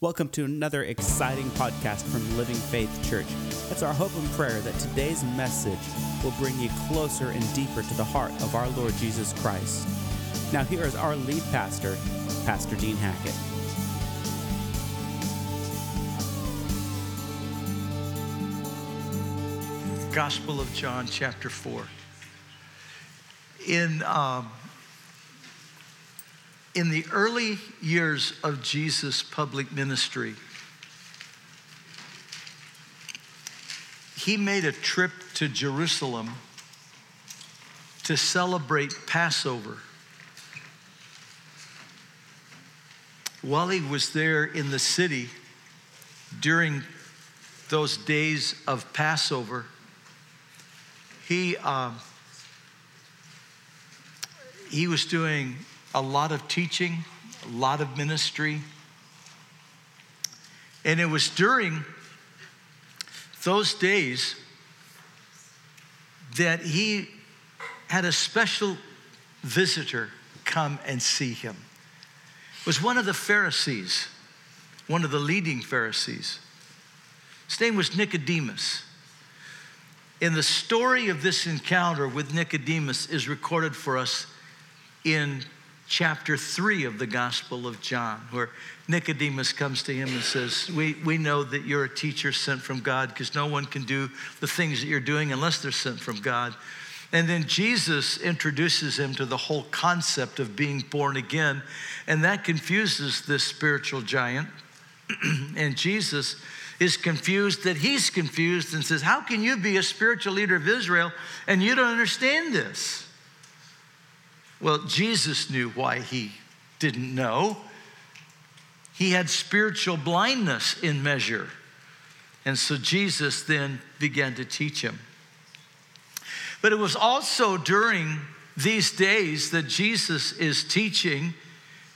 Welcome to another exciting podcast from Living Faith Church. It's our hope and prayer that today's message will bring you closer and deeper to the heart of our Lord Jesus Christ. Now here is our lead pastor, Pastor Dean Hackett. Gospel of John, chapter 4. In the early years of Jesus' public ministry, he made a trip to Jerusalem to celebrate Passover. While he was there in the city during those days of Passover, he was doing a lot of teaching, a lot of ministry. And it was during those days that he had a special visitor come and see him. It was one of the Pharisees, one of the leading Pharisees. His name was Nicodemus. And the story of this encounter with Nicodemus is recorded for us in chapter 3 of the Gospel of John, where Nicodemus comes to him and says, we know that you're a teacher sent from God, because no one can do the things that you're doing unless they're sent from God. And then Jesus introduces him to the whole concept of being born again, and that confuses this spiritual giant. And Jesus is confused that he's confused and says, how can you be a spiritual leader of Israel and you don't understand this? Well, Jesus knew why he didn't know. He had spiritual blindness in measure. And so Jesus then began to teach him. But it was also during these days that Jesus is teaching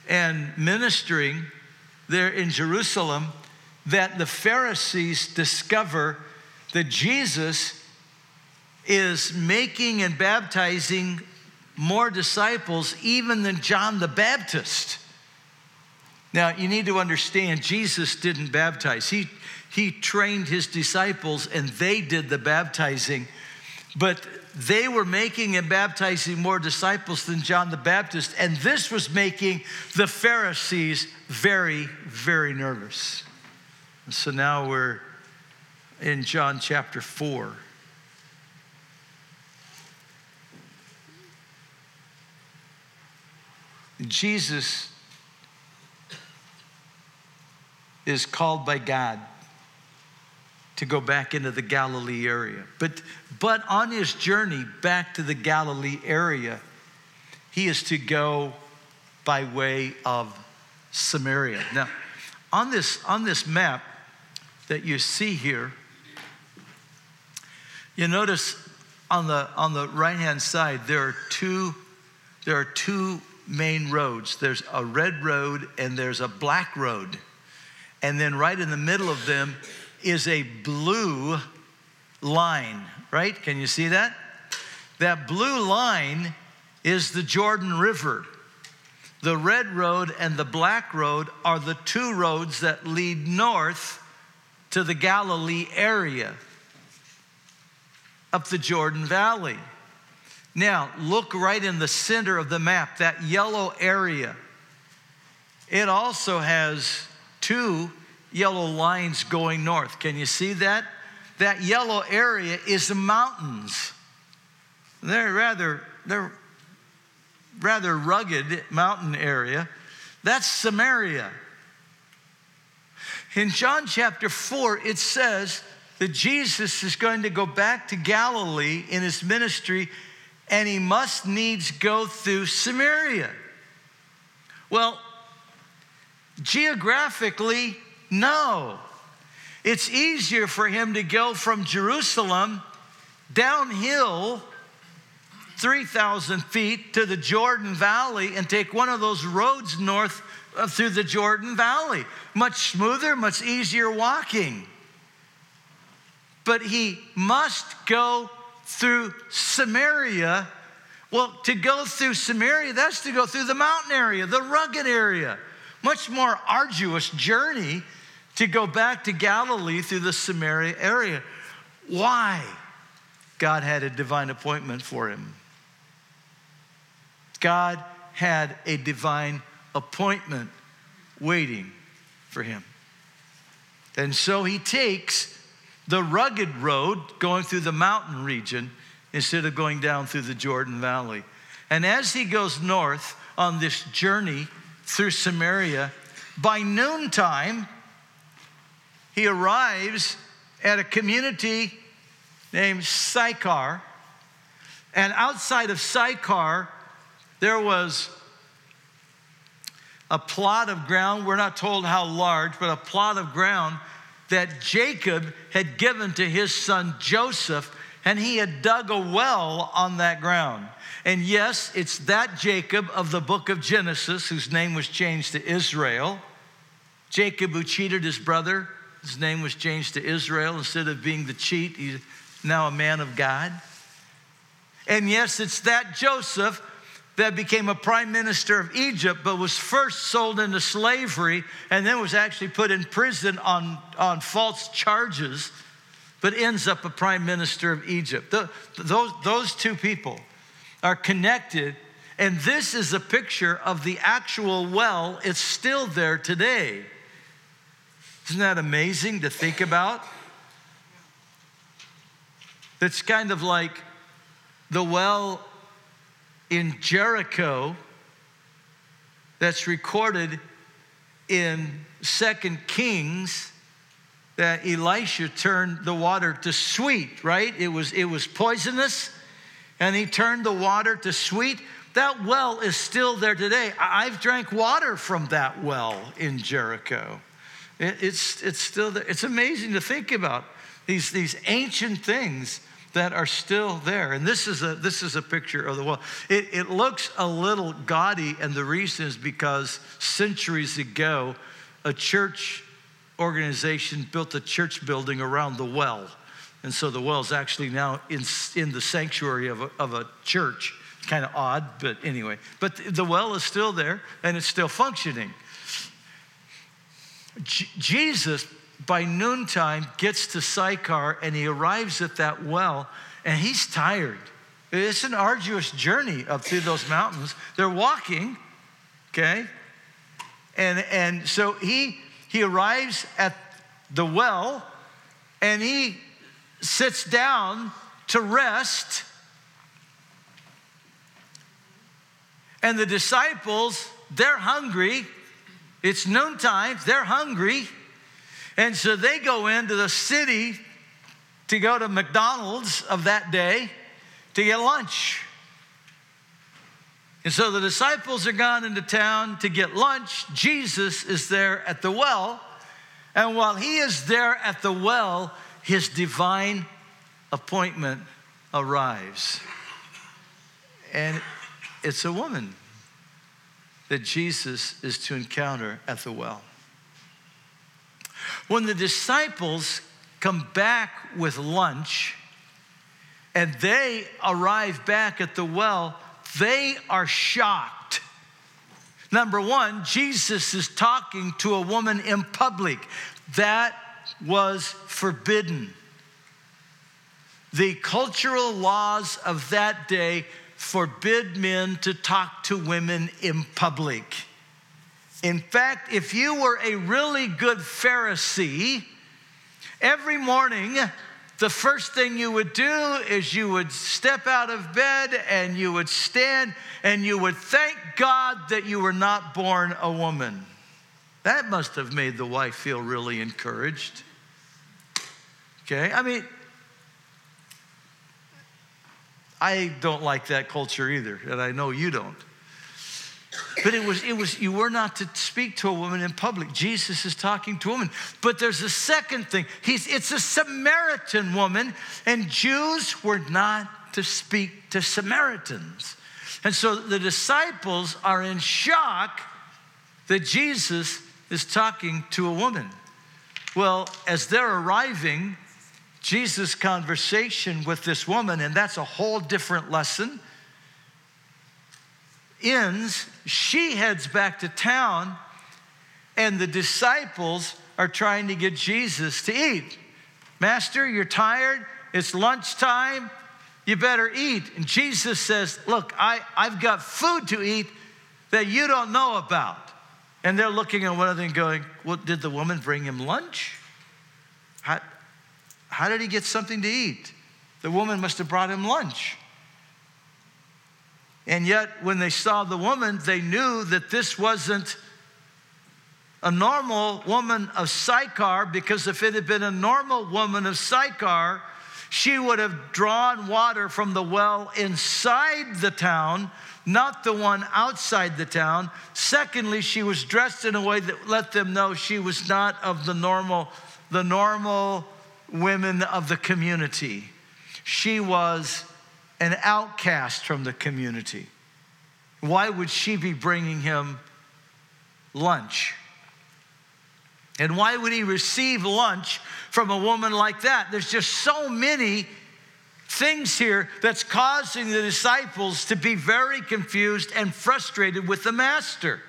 and ministering there in Jerusalem that the Pharisees discover that Jesus is making and baptizing more disciples even than John the Baptist. Now, you need to understand, Jesus didn't baptize. He trained his disciples, and they did the baptizing. But they were making and baptizing more disciples than John the Baptist, and this was making the Pharisees very, very nervous. And so now we're in John chapter 4. Jesus is called by God to go back into the Galilee area. But on his journey back to the Galilee area, he is to go by way of Samaria. Now, on this map that you see here, you notice on the right-hand side there are two main roads. There's a red road and there's a black road. And then right in the middle of them is a blue line, right? Can you see that? That blue line is the Jordan River. The red road and the black road are the two roads that lead north to the Galilee area, up the Jordan Valley. Now, look right in the center of the map, that yellow area. It also has two yellow lines going north. Can you see that? That yellow area is the mountains. They're rather rugged mountain area. That's Samaria. In John chapter 4, it says that Jesus is going to go back to Galilee in his ministry, and he must needs go through Samaria. Well, geographically, no. It's easier for him to go from Jerusalem downhill 3,000 feet to the Jordan Valley and take one of those roads north through the Jordan Valley. Much smoother, much easier walking. But he must go through Samaria. Well, to go through Samaria, that's to go through the mountain area, the rugged area, much more arduous journey to go back to Galilee through the Samaria area. Why? God had a divine appointment for him. God had a divine appointment waiting for him. And so he takes the rugged road going through the mountain region instead of going down through the Jordan Valley. And as he goes north on this journey through Samaria, by noontime, he arrives at a community named Sychar. And outside of Sychar, there was a plot of ground, we're not told how large, but a plot of ground that Jacob had given to his son Joseph, and he had dug a well on that ground. And yes, it's that Jacob of the book of Genesis, whose name was changed to Israel. Jacob who cheated his brother, his name was changed to Israel. Instead of being the cheat, he's now a man of God. And yes, it's that Joseph that became a prime minister of Egypt, but was first sold into slavery and then was actually put in prison on false charges, but ends up a prime minister of Egypt. Those two people are connected, and this is a picture of the actual well. It's still there today. Isn't that amazing to think about? It's kind of like the well in Jericho that's recorded in 2 Kings that Elisha turned the water to sweet, right? It was poisonous, and he turned the water to sweet. That well is still there today. I've drank water from that well in Jericho. It's still there. It's amazing to think about these ancient things that are still there. And this is a picture of the well. It looks a little gaudy, and the reason is because centuries ago, a church organization built a church building around the well. And so the well is actually now in the sanctuary of a church. It's kind of odd, but anyway. But the well is still there, and it's still functioning. Jesus, by noontime, gets to Sychar, and he arrives at that well, and he's tired. It's an arduous journey up through those mountains. They're walking, okay? And so he arrives at the well, and he sits down to rest. And the disciples, they're hungry. It's noontime, they're hungry. And so they go into the city to go to McDonald's of that day to get lunch. And so the disciples are gone into town to get lunch. Jesus is there at the well. And while he is there at the well, his divine appointment arrives. And it's a woman that Jesus is to encounter at the well. When the disciples come back with lunch and they arrive back at the well, they are shocked. Number one, Jesus is talking to a woman in public. That was forbidden. The cultural laws of that day forbid men to talk to women in public. In fact, if you were a really good Pharisee, every morning, the first thing you would do is you would step out of bed and you would stand and you would thank God that you were not born a woman. That must have made the wife feel really encouraged. Okay, I mean, I don't like that culture either, and I know you don't. But it was you were not to speak to a woman in public. Jesus is talking to a woman. But there's a second thing. It's a Samaritan woman, and Jews were not to speak to Samaritans. And so the disciples are in shock that Jesus is talking to a woman. Well, as they're arriving, Jesus' conversation with this woman, and that's a whole different lesson, ends. She heads back to town and the disciples are trying to get Jesus to eat. Master, you're tired. It's lunchtime. You better eat. And Jesus says, look, I've got food to eat that you don't know about. And they're looking at one another and going, well, did the woman bring him lunch? How did he get something to eat? The woman must have brought him lunch. And yet, when they saw the woman, they knew that this wasn't a normal woman of Sychar, because if it had been a normal woman of Sychar, she would have drawn water from the well inside the town, not the one outside the town. Secondly, she was dressed in a way that let them know she was not of the normal women of the community. She was an outcast from the community. Why would she be bringing him lunch? And why would he receive lunch from a woman like that? There's just so many things here that's causing the disciples to be very confused and frustrated with the master.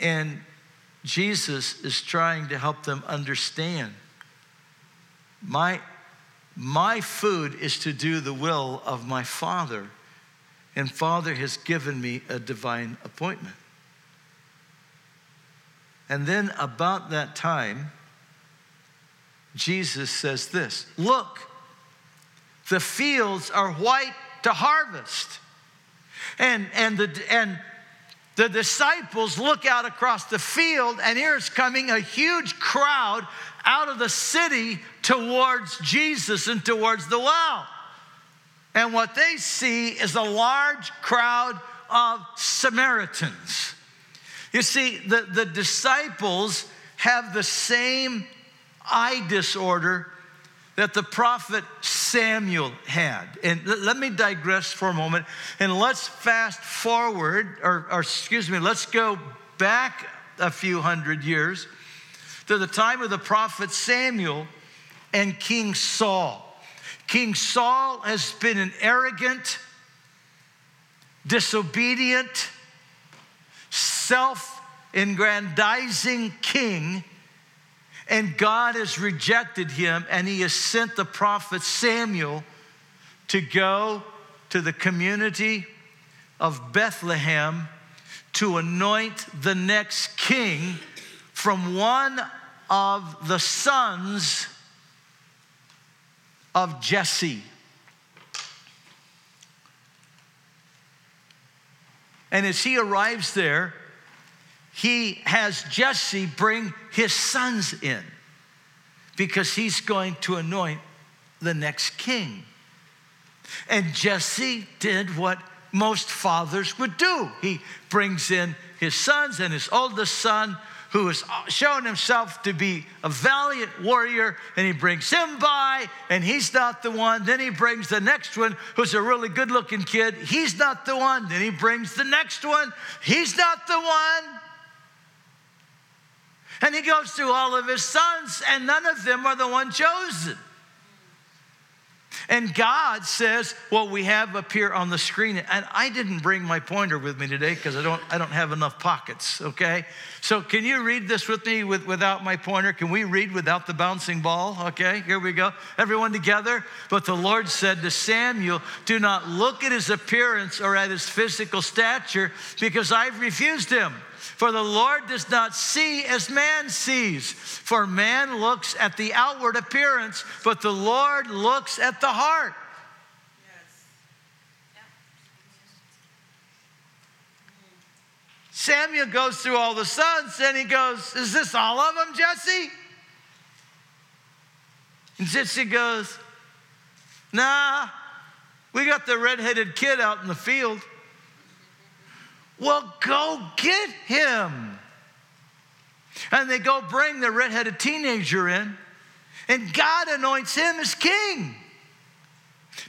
And Jesus is trying to help them understand. My food is to do the will of my Father, and Father has given me a divine appointment. And then about that time, Jesus says this, look, the fields are white to harvest. And the disciples look out across the field, and here's coming a huge crowd out of the city towards Jesus and towards the well. And what they see is a large crowd of Samaritans. You see, the disciples have the same eye disorder that the prophet Samuel had. And let me digress for a moment, and let's fast forward, let's go back a few hundred years to the time of the prophet Samuel and King Saul. King Saul has been an arrogant, disobedient, self-aggrandizing king, and God has rejected him, and he has sent the prophet Samuel to go to the community of Bethlehem to anoint the next king from one of the sons of Jesse. And as he arrives there, he has Jesse bring his sons in because he's going to anoint the next king. And Jesse did what most fathers would do. He brings in his sons, and his oldest son, who has shown himself to be a valiant warrior, and he brings him by, and he's not the one. Then he brings the next one, who's a really good-looking kid. He's not the one. Then he brings the next one. He's not the one. And he goes through all of his sons, and none of them are the one chosen. And God says, well, we have up here on the screen, and I didn't bring my pointer with me today because I don't have enough pockets, okay? So can you read this with me without my pointer? Can we read without the bouncing ball? Okay, here we go. Everyone together. But the Lord said to Samuel, do not look at his appearance or at his physical stature, because I've refused him. For the Lord does not see as man sees. For man looks at the outward appearance, but the Lord looks at the heart. Yes. Yeah. Samuel goes through all the sons, and he goes, is this all of them, Jesse? And Jesse goes, nah, we got the redheaded kid out in the field. Well, go get him. And they go bring the redheaded teenager in, and God anoints him as king.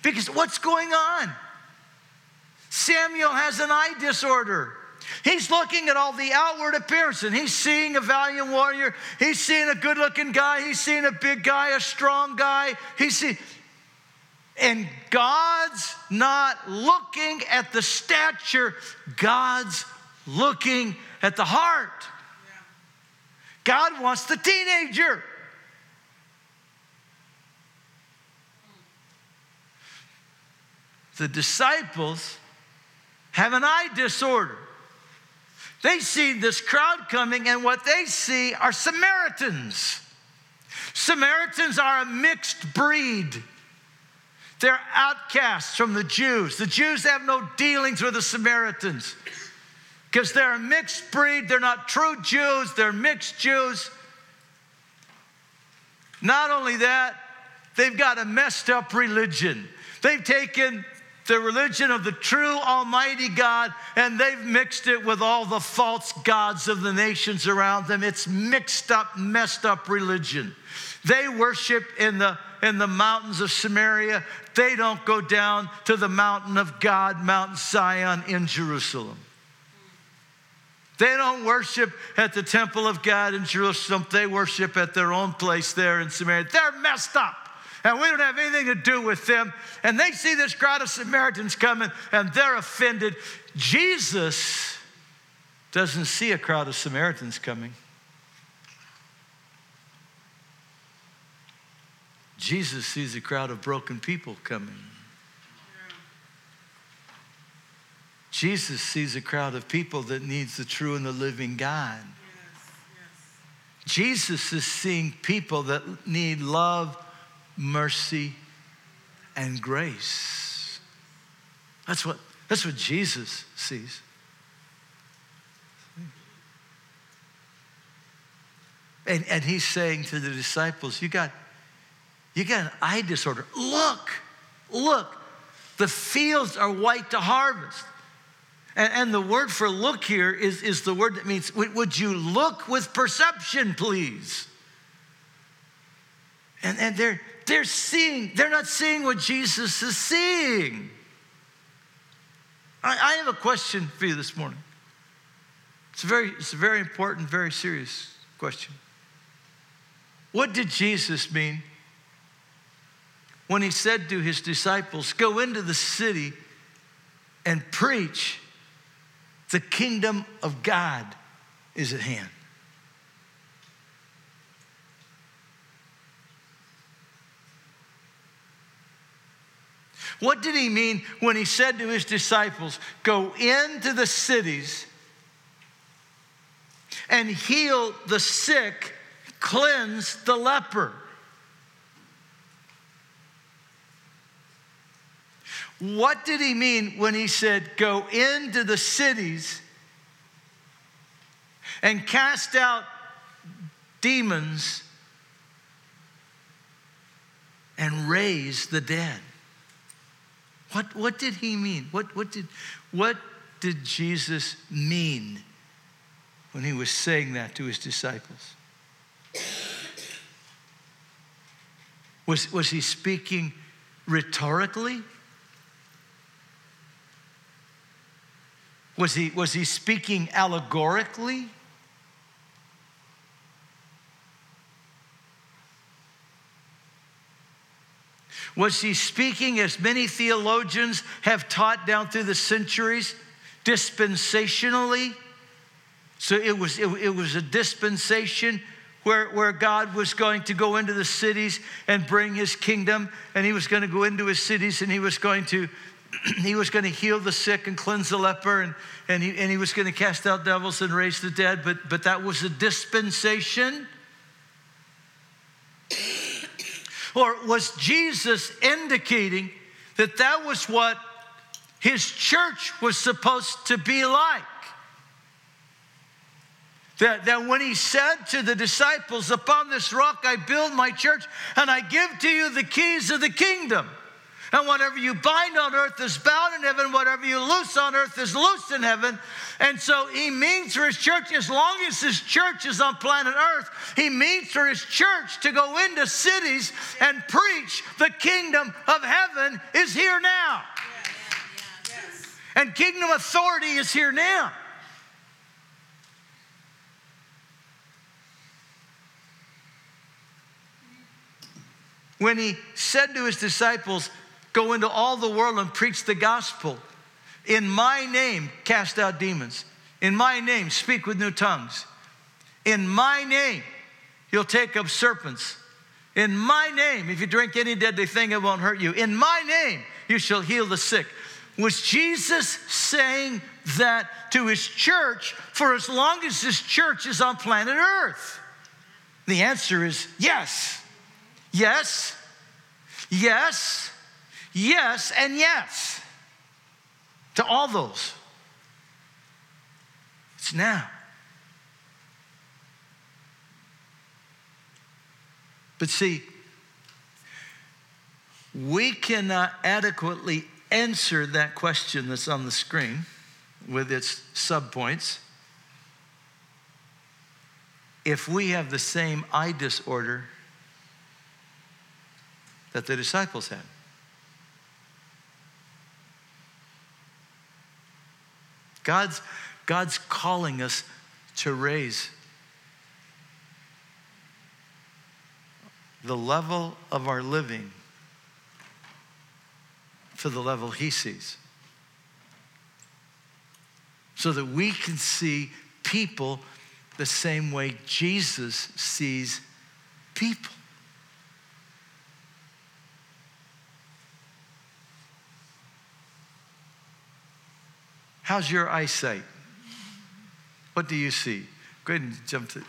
Because what's going on? Samuel has an eye disorder. He's looking at all the outward appearance, and he's seeing a valiant warrior. He's seeing a good-looking guy. He's seeing a big guy, a strong guy. And God's not looking at the stature. God's looking at the heart. God wants the teenager. The disciples have an eye disorder. They see this crowd coming, and what they see are Samaritans. Samaritans are a mixed breed. They're outcasts from the Jews. The Jews have no dealings with the Samaritans because they're a mixed breed. They're not true Jews. They're mixed Jews. Not only that, they've got a messed up religion. They've taken the religion of the true Almighty God, and they've mixed it with all the false gods of the nations around them. It's mixed up, messed up religion. They worship in the mountains of Samaria. They don't go down to the mountain of God, Mount Zion in Jerusalem. They don't worship at the temple of God in Jerusalem. They worship at their own place there in Samaria. They're messed up. And we don't have anything to do with them. And they see this crowd of Samaritans coming, and they're offended. Jesus doesn't see a crowd of Samaritans coming. Jesus sees a crowd of broken people coming. Jesus sees a crowd of people that needs the true and the living God. Jesus is seeing people that need love, mercy, and grace. That's what Jesus sees. And he's saying to the disciples, you got an eye disorder. Look, the fields are white to harvest. And the word for look here is the word that means, would you look with perception, please? And they're not seeing what Jesus is seeing. I have a question for you this morning. It's a very important, very serious question. What did Jesus mean when he said to his disciples, go into the city and preach, the kingdom of God is at hand? What did he mean when he said to his disciples, go into the cities and heal the sick, cleanse the leper? What did he mean when he said, go into the cities and cast out demons and raise the dead? What did he mean? What did Jesus mean when he was saying that to his disciples? Was he speaking rhetorically? Was he speaking allegorically? Was he speaking, as many theologians have taught down through the centuries, dispensationally? So it was a dispensation where God was going to go into the cities and bring his kingdom, and he was going to go into his cities, and he was going to heal the sick and cleanse the leper, and he was going to cast out devils and raise the dead, but that was a dispensation. Or was Jesus indicating that was what his church was supposed to be like? That when he said to the disciples, upon this rock I build my church, and I give to you the keys of the kingdom. And whatever you bind on earth is bound in heaven. Whatever you loose on earth is loosed in heaven. And so he means for his church, as long as his church is on planet earth, he means for his church to go into cities and preach the kingdom of heaven is here now. Yes. And kingdom authority is here now. When he said to his disciples, go into all the world and preach the gospel. In my name, cast out demons. In my name, speak with new tongues. In my name, you'll take up serpents. In my name, if you drink any deadly thing, it won't hurt you. In my name, you shall heal the sick. Was Jesus saying that to his church for as long as this church is on planet Earth? The answer is yes. Yes, yes, yes, and yes to all those. It's now. But see, we cannot adequately answer that question that's on the screen with its subpoints if we have the same eye disorder that the disciples had. God's calling us to raise the level of our living to the level he sees, so that we can see people the same way Jesus sees people. How's your eyesight? What do you see? Go ahead and jump to.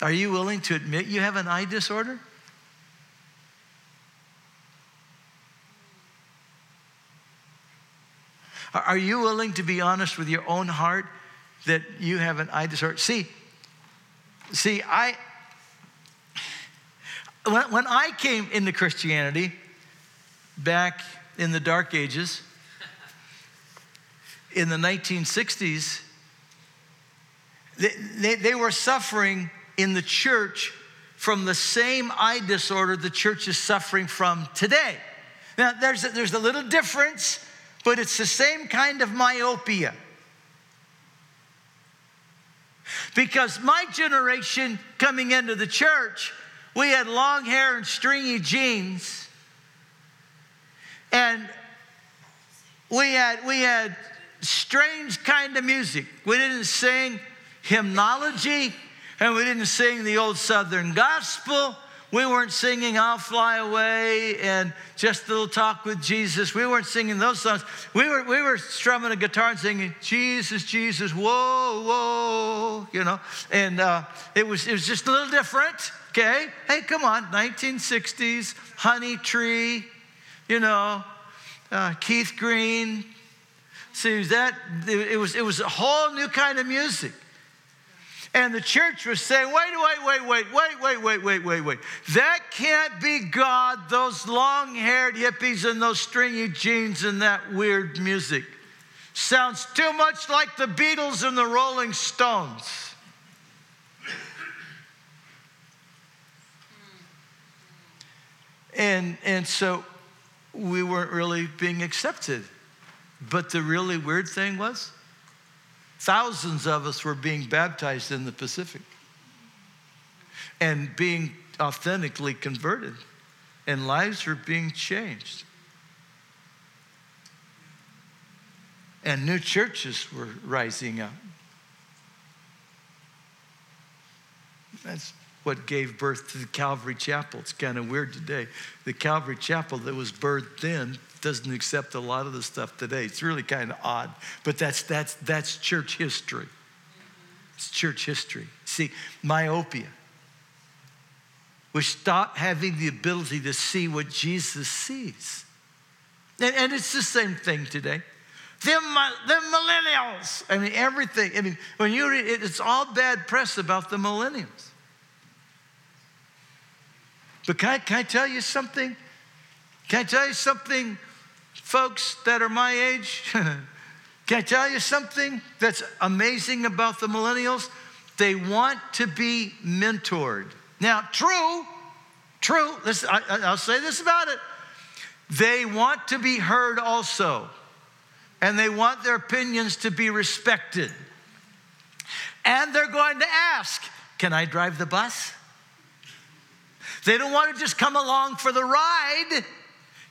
Are you willing to admit you have an eye disorder? Are you willing to be honest with your own heart that you have an eye disorder? See, when I came into Christianity back in the dark ages, in the 1960s, they were suffering in the church from the same eye disorder the church is suffering from today. Now, there's a little difference, but it's the same kind of myopia. Because my generation coming into the church, we had long hair and stringy jeans, and we had strange kind of music. We didn't sing hymnology, and we didn't sing the old Southern gospel. We weren't singing I'll Fly Away and Just a Little Talk with Jesus. We weren't singing those songs. We were strumming a guitar and singing, Jesus, Jesus, whoa, whoa, you know. And it was just a little different, okay? Hey, come on, 1960s, Honey Tree, you know, Keith Green. See, that, it was a whole new kind of music. And the church was saying, wait. That can't be God, those long-haired hippies and those stringy jeans and that weird music. Sounds too much like the Beatles and the Rolling Stones. And so we weren't really being accepted. But the really weird thing was, thousands of us were being baptized in the Pacific and being authentically converted, and lives were being changed. And new churches were rising up. That's what gave birth to the Calvary Chapel. It's kind of weird today. The Calvary Chapel that was birthed then doesn't accept a lot of the stuff today. It's really kind of odd, but that's church history. It's church history. See, myopia. We stop having the ability to see what Jesus sees. And it's the same thing today. They're millennials. I mean, everything. I mean, when you read it, it's all bad press about the millennials. But can I tell you something? Can I tell you something, folks that are my age? Can I tell you something that's amazing about the millennials? They want to be mentored. Now, true, listen, I'll say this about it. They want to be heard also, and they want their opinions to be respected. And they're going to ask, can I drive the bus? They don't want to just come along for the ride.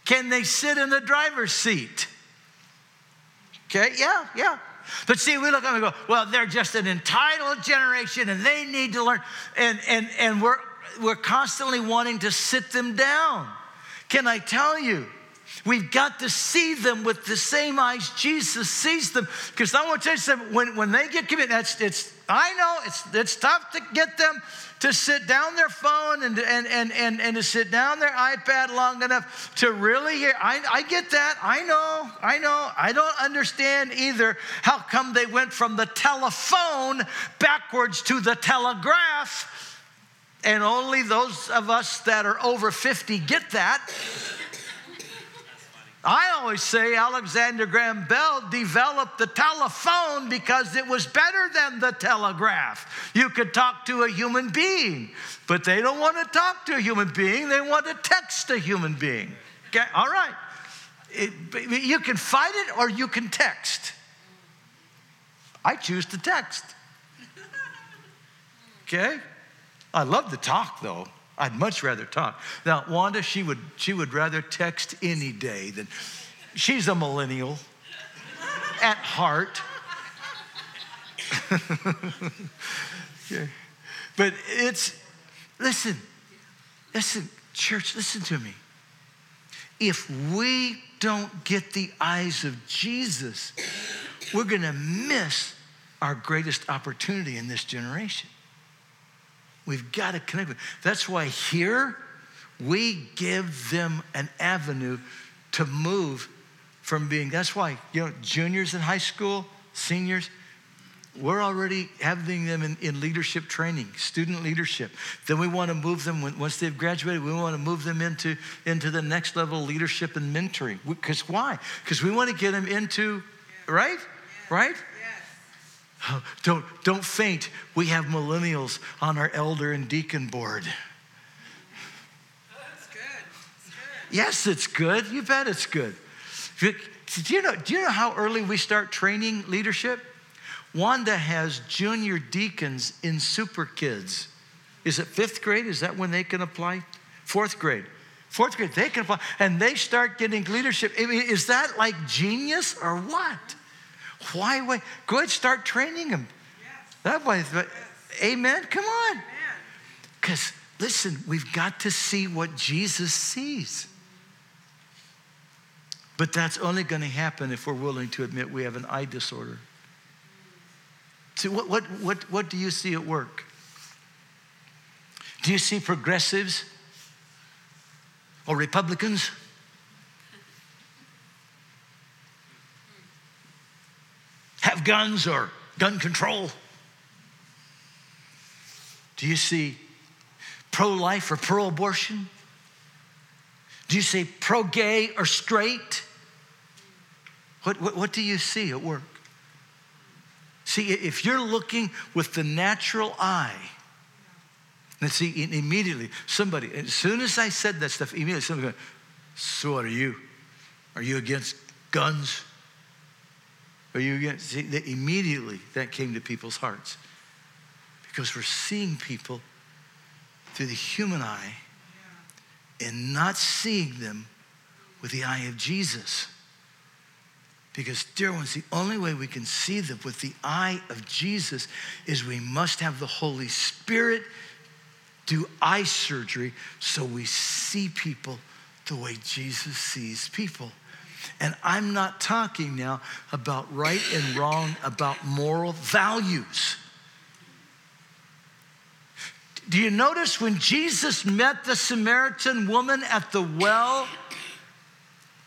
Can they sit in the driver's seat? Okay, yeah. But see, we look at them and go, well, they're just an entitled generation and they need to learn. And we're constantly wanting to sit them down. Can I tell you? We've got to see them with the same eyes Jesus sees them. Because I want to tell you, when they get committed, I know it's tough to get them to sit down their phone and to sit down their iPad long enough to really hear. I get that. I know. I don't understand either how come they went from the telephone backwards to the telegraph. And only those of us that are over 50 get that. I always say Alexander Graham Bell developed the telephone because it was better than the telegraph. You could talk to a human being, but they don't want to talk to a human being. They want to text a human being. Okay, all right. You can fight it or you can text. I choose to text. Okay? I love to talk, though. I'd much rather talk. Now, Wanda, she would rather text any day than, she's a millennial at heart. Okay. But it's, listen, church, listen to me. If we don't get the eyes of Jesus, we're going to miss our greatest opportunity in this generation. We've got to connect with them. That's why here we give them an avenue to move from being. That's why, juniors in high school, seniors, we're already having them in leadership training, student leadership. Then we want to move them, once they've graduated, we want to move them into the next level of leadership and mentoring. Because why? Because we want to get them into, right? Right? Oh, don't faint. We have millennials on our elder and deacon board. Oh, that's good. That's good. Yes, it's good. You bet it's good. Do you know how early we start training leadership? Wanda has junior deacons in Super Kids. Is it 5th grade? Is that when they can apply? 4th grade. 4th grade, they can apply. And they start getting leadership. I mean, is that like genius or what? Why wait? Go ahead, start training them. Yes. That way, yes. Amen. Come on. Because listen, we've got to see what Jesus sees. But that's only going to happen if we're willing to admit we have an eye disorder. So what do you see at work? Do you see progressives or Republicans? Have guns or gun control? Do you see pro-life or pro-abortion? Do you see pro-gay or straight? What do you see at work? See, if you're looking with the natural eye, and see, immediately somebody, as soon as I said that stuff, immediately somebody went, so what are you? Are you against guns? See, immediately that came to people's hearts because we're seeing people through the human eye and not seeing them with the eye of Jesus. Because, dear ones, the only way we can see them with the eye of Jesus is we must have the Holy Spirit do eye surgery so we see people the way Jesus sees people. And I'm not talking now about right and wrong, about moral values. Do you notice when Jesus met the Samaritan woman at the well,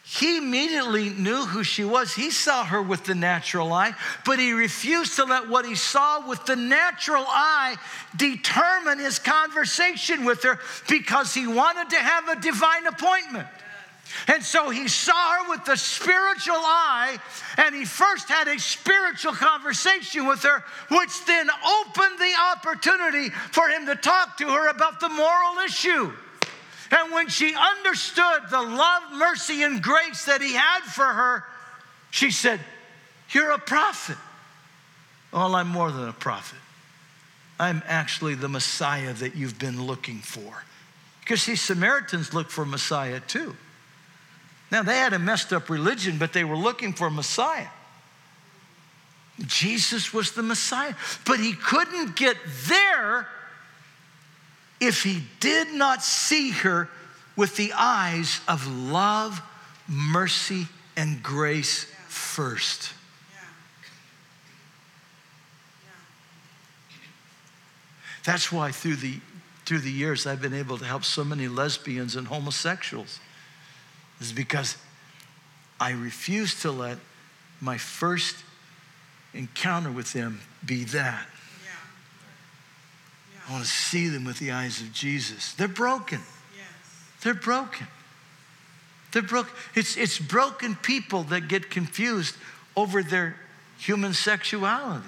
he immediately knew who she was. He saw her with the natural eye, but he refused to let what he saw with the natural eye determine his conversation with her because he wanted to have a divine appointment. And so he saw her with the spiritual eye, and he first had a spiritual conversation with her, which then opened the opportunity for him to talk to her about the moral issue. And when she understood the love, mercy, and grace that he had for her, she said, "You're a prophet." "Well, I'm more than a prophet. I'm actually the Messiah that you've been looking for." Because these Samaritans look for Messiah too. Now, they had a messed up religion, but they were looking for Messiah. Jesus was the Messiah. But he couldn't get there if he did not see her with the eyes of love, mercy, and grace first. That's why through the years I've been able to help so many lesbians and homosexuals, is because I refuse to let my first encounter with them be that. Yeah. Yeah. I want to see them with the eyes of Jesus. They're broken. Yes. They're broken. They're broken. It's broken people that get confused over their human sexuality.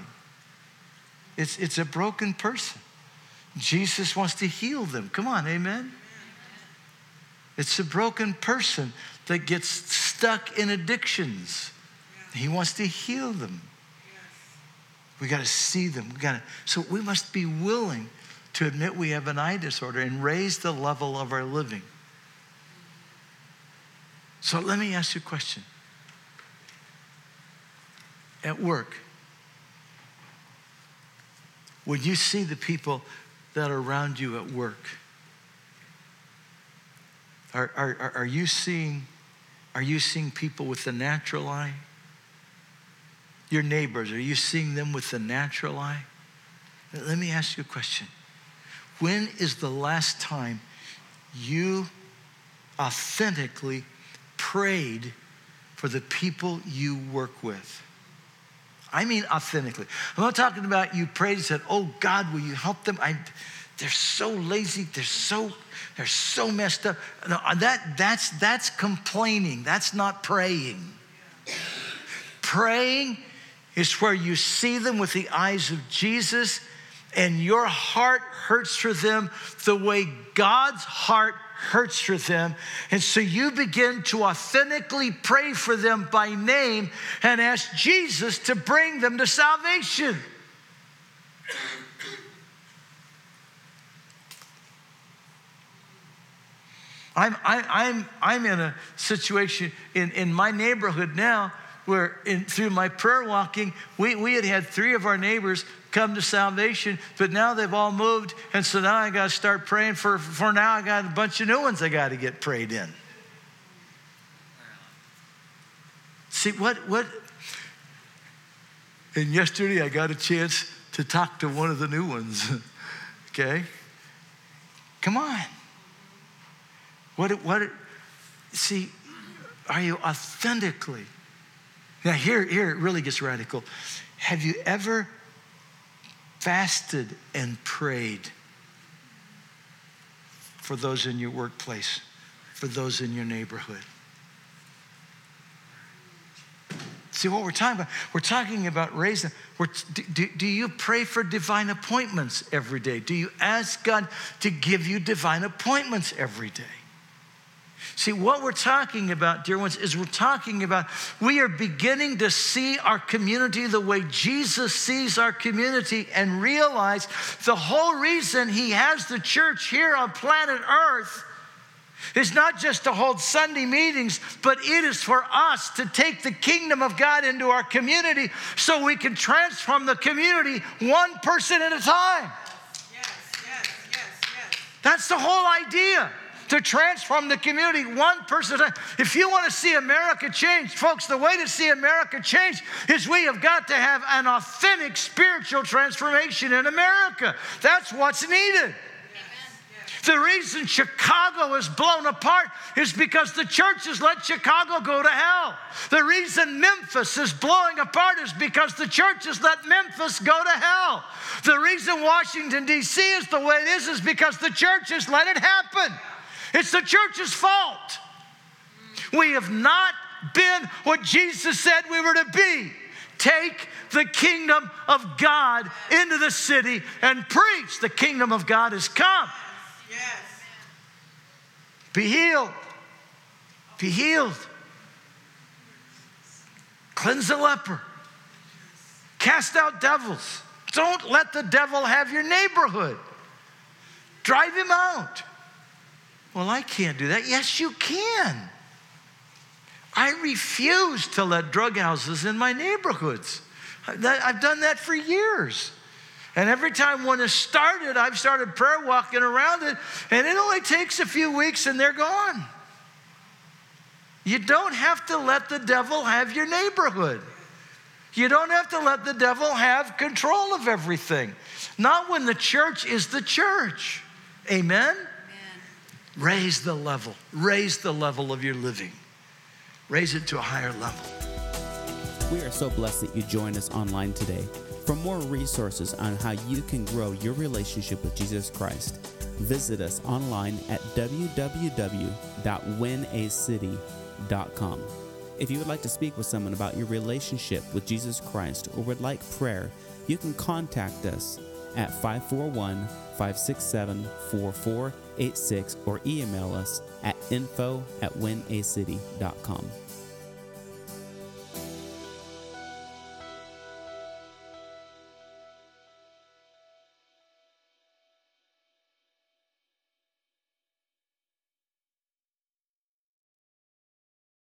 It's a broken person. Jesus wants to heal them. Come on, amen? It's a broken person that gets stuck in addictions. He wants to heal them. We got to see them. So we must be willing to admit we have an eye disorder and raise the level of our living. So let me ask you a question. At work, when you see the people that are around you at work, are you seeing people with the natural eye? Your neighbors, are you seeing them with the natural eye? Let me ask you a question. When is the last time you authentically prayed for the people you work with? I mean authentically. I'm not talking about you prayed and said, oh God, will you help them? They're so lazy. They're so messed up. No, that's complaining. That's not praying. Yeah. Praying is where you see them with the eyes of Jesus and your heart hurts for them the way God's heart hurts for them. And so you begin to authentically pray for them by name and ask Jesus to bring them to salvation. I'm in a situation in my neighborhood now where through my prayer walking, we had three of our neighbors come to salvation, but now they've all moved, and so now I got to start praying for now I got a bunch of new ones I got to get prayed in. See, what? And yesterday I got a chance to talk to one of the new ones, okay? Come on. See, are you authentically? Now here it really gets radical. Have you ever fasted and prayed for those in your workplace, for those in your neighborhood? See what we're talking about? We're talking about raising. Do you pray for divine appointments every day? Do you ask God to give you divine appointments every day? See, what we're talking about, dear ones, is we're talking about we are beginning to see our community the way Jesus sees our community and realize the whole reason he has the church here on planet Earth is not just to hold Sunday meetings, but it is for us to take the kingdom of God into our community so we can transform the community one person at a time. Yes. That's the whole idea. To transform the community one person at a time. If you want to see America change, folks, the way to see America change is we have got to have an authentic spiritual transformation in America. That's what's needed. Yes. The reason Chicago is blown apart is because the church has let Chicago go to hell. The reason Memphis is blowing apart is because the church has let Memphis go to hell. The reason Washington, D.C. is the way it is because the church has let it happen. It's the church's fault. We have not been what Jesus said we were to be. Take the kingdom of God into the city and preach. The kingdom of God has come. Yes. Be healed. Be healed. Cleanse the leper. Cast out devils. Don't let the devil have your neighborhood. Drive him out. Well, I can't do that. Yes, you can. I refuse to let drug houses in my neighborhoods. I've done that for years. And every time one has started, I've started prayer walking around it, and it only takes a few weeks and they're gone. You don't have to let the devil have your neighborhood. You don't have to let the devil have control of everything. Not when the church is the church. Amen? Amen. Raise the level. Raise the level of your living. Raise it to a higher level. We are so blessed that you joined us online today. For more resources on how you can grow your relationship with Jesus Christ, visit us online at www.winacity.com. If you would like to speak with someone about your relationship with Jesus Christ or would like prayer, you can contact us at 541-567-4486 or email us at info@winacity.com.